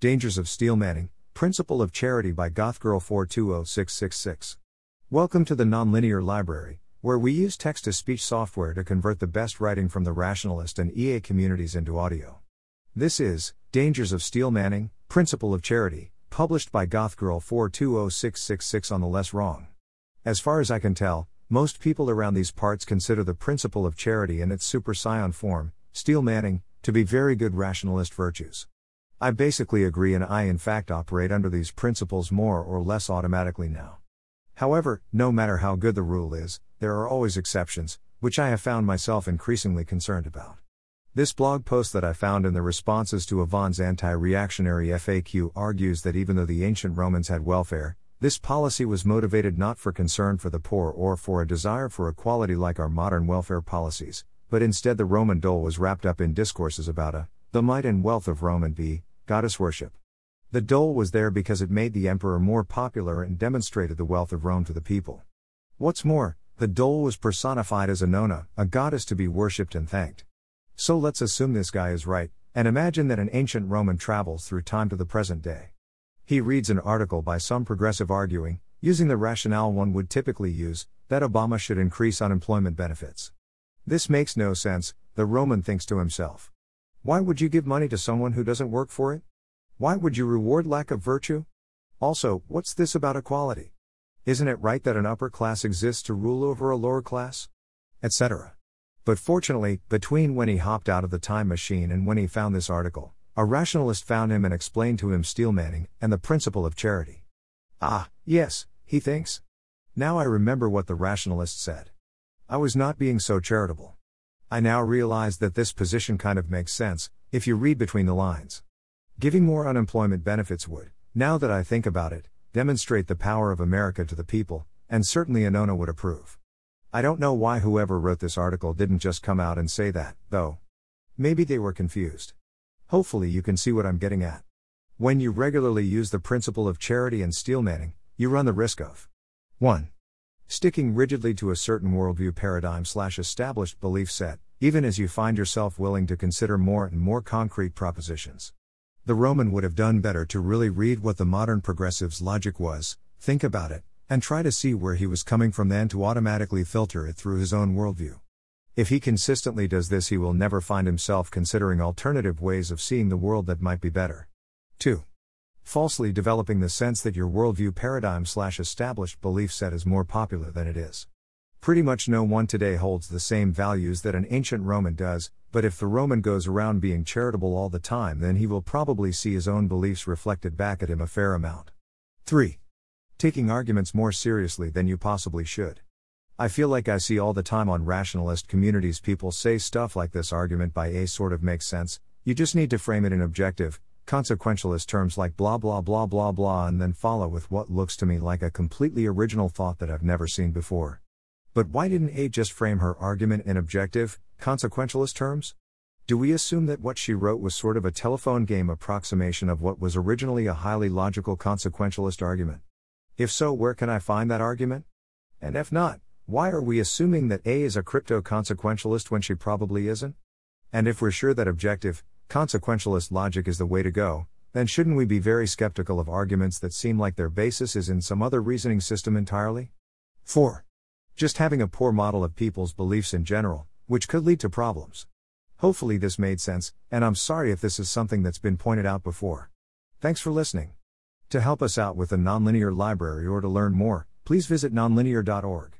Dangers of Steel Manning, Principle of Charity by Gothgirl420666. Welcome to the Nonlinear Library, where we use text-to-speech software to convert the best writing from the rationalist and EA communities into audio. This is Dangers of Steel Manning, Principle of Charity, published by Gothgirl420666 on the LessWrong. As far as I can tell, most people around these parts consider the principle of charity in its super scion form, Steel Manning, to be very good rationalist virtues. I basically agree, and I in fact operate under these principles more or less automatically now. However, no matter how good the rule is, there are always exceptions, which I have found myself increasingly concerned about. This blog post that I found in the responses to Yvonne's anti-reactionary FAQ argues that even though the ancient Romans had welfare, this policy was motivated not for concern for the poor or for a desire for equality like our modern welfare policies, but instead the Roman dole was wrapped up in discourses about the might and wealth of Rome and b, goddess worship. The dole was there because it made the emperor more popular and demonstrated the wealth of Rome to the people. What's more, the dole was personified as Annona, a goddess to be worshipped and thanked. So let's assume this guy is right, and imagine that an ancient Roman travels through time to the present day. He reads an article by some progressive arguing, using the rationale one would typically use, that Obama should increase unemployment benefits. This makes no sense, the Roman thinks to himself. Why would you give money to someone who doesn't work for it? Why would you reward lack of virtue? Also, what's this about equality? Isn't it right that an upper class exists to rule over a lower class? Etc. But fortunately, between when he hopped out of the time machine and when he found this article, a rationalist found him and explained to him Steel Manning and the principle of charity. Ah, yes, he thinks. Now I remember what the rationalist said. I was not being so charitable. I now realize that this position kind of makes sense, if you read between the lines. Giving more unemployment benefits would, now that I think about it, demonstrate the power of America to the people, and certainly Annona would approve. I don't know why whoever wrote this article didn't just come out and say that, though. Maybe they were confused. Hopefully you can see what I'm getting at. When you regularly use the principle of charity and Steel Manning, you run the risk of 1. Sticking rigidly to a certain worldview paradigm/established belief set, even as you find yourself willing to consider more and more concrete propositions. The Roman would have done better to really read what the modern progressive's logic was, think about it, and try to see where he was coming from than to automatically filter it through his own worldview. If he consistently does this, he will never find himself considering alternative ways of seeing the world that might be better. 2. Falsely developing the sense that your worldview paradigm/established belief set is more popular than it is. Pretty much no one today holds the same values that an ancient Roman does, but if the Roman goes around being charitable all the time, then he will probably see his own beliefs reflected back at him a fair amount. 3. Taking arguments more seriously than you possibly should. I feel like I see all the time on rationalist communities people say stuff like this argument by A sort of makes sense, you just need to frame it in objective, consequentialist terms like blah blah blah blah blah, and then follow with what looks to me like a completely original thought that I've never seen before. But why didn't A just frame her argument in objective, consequentialist terms? Do we assume that what she wrote was sort of a telephone game approximation of what was originally a highly logical consequentialist argument? If so, where can I find that argument? And if not, why are we assuming that A is a crypto-consequentialist when she probably isn't? And if we're sure that objective, consequentialist logic is the way to go, then shouldn't we be very skeptical of arguments that seem like their basis is in some other reasoning system entirely? 4. Just having a poor model of people's beliefs in general, which could lead to problems. Hopefully this made sense, and I'm sorry if this is something that's been pointed out before. Thanks for listening. To help us out with the Nonlinear Library or to learn more, please visit nonlinear.org.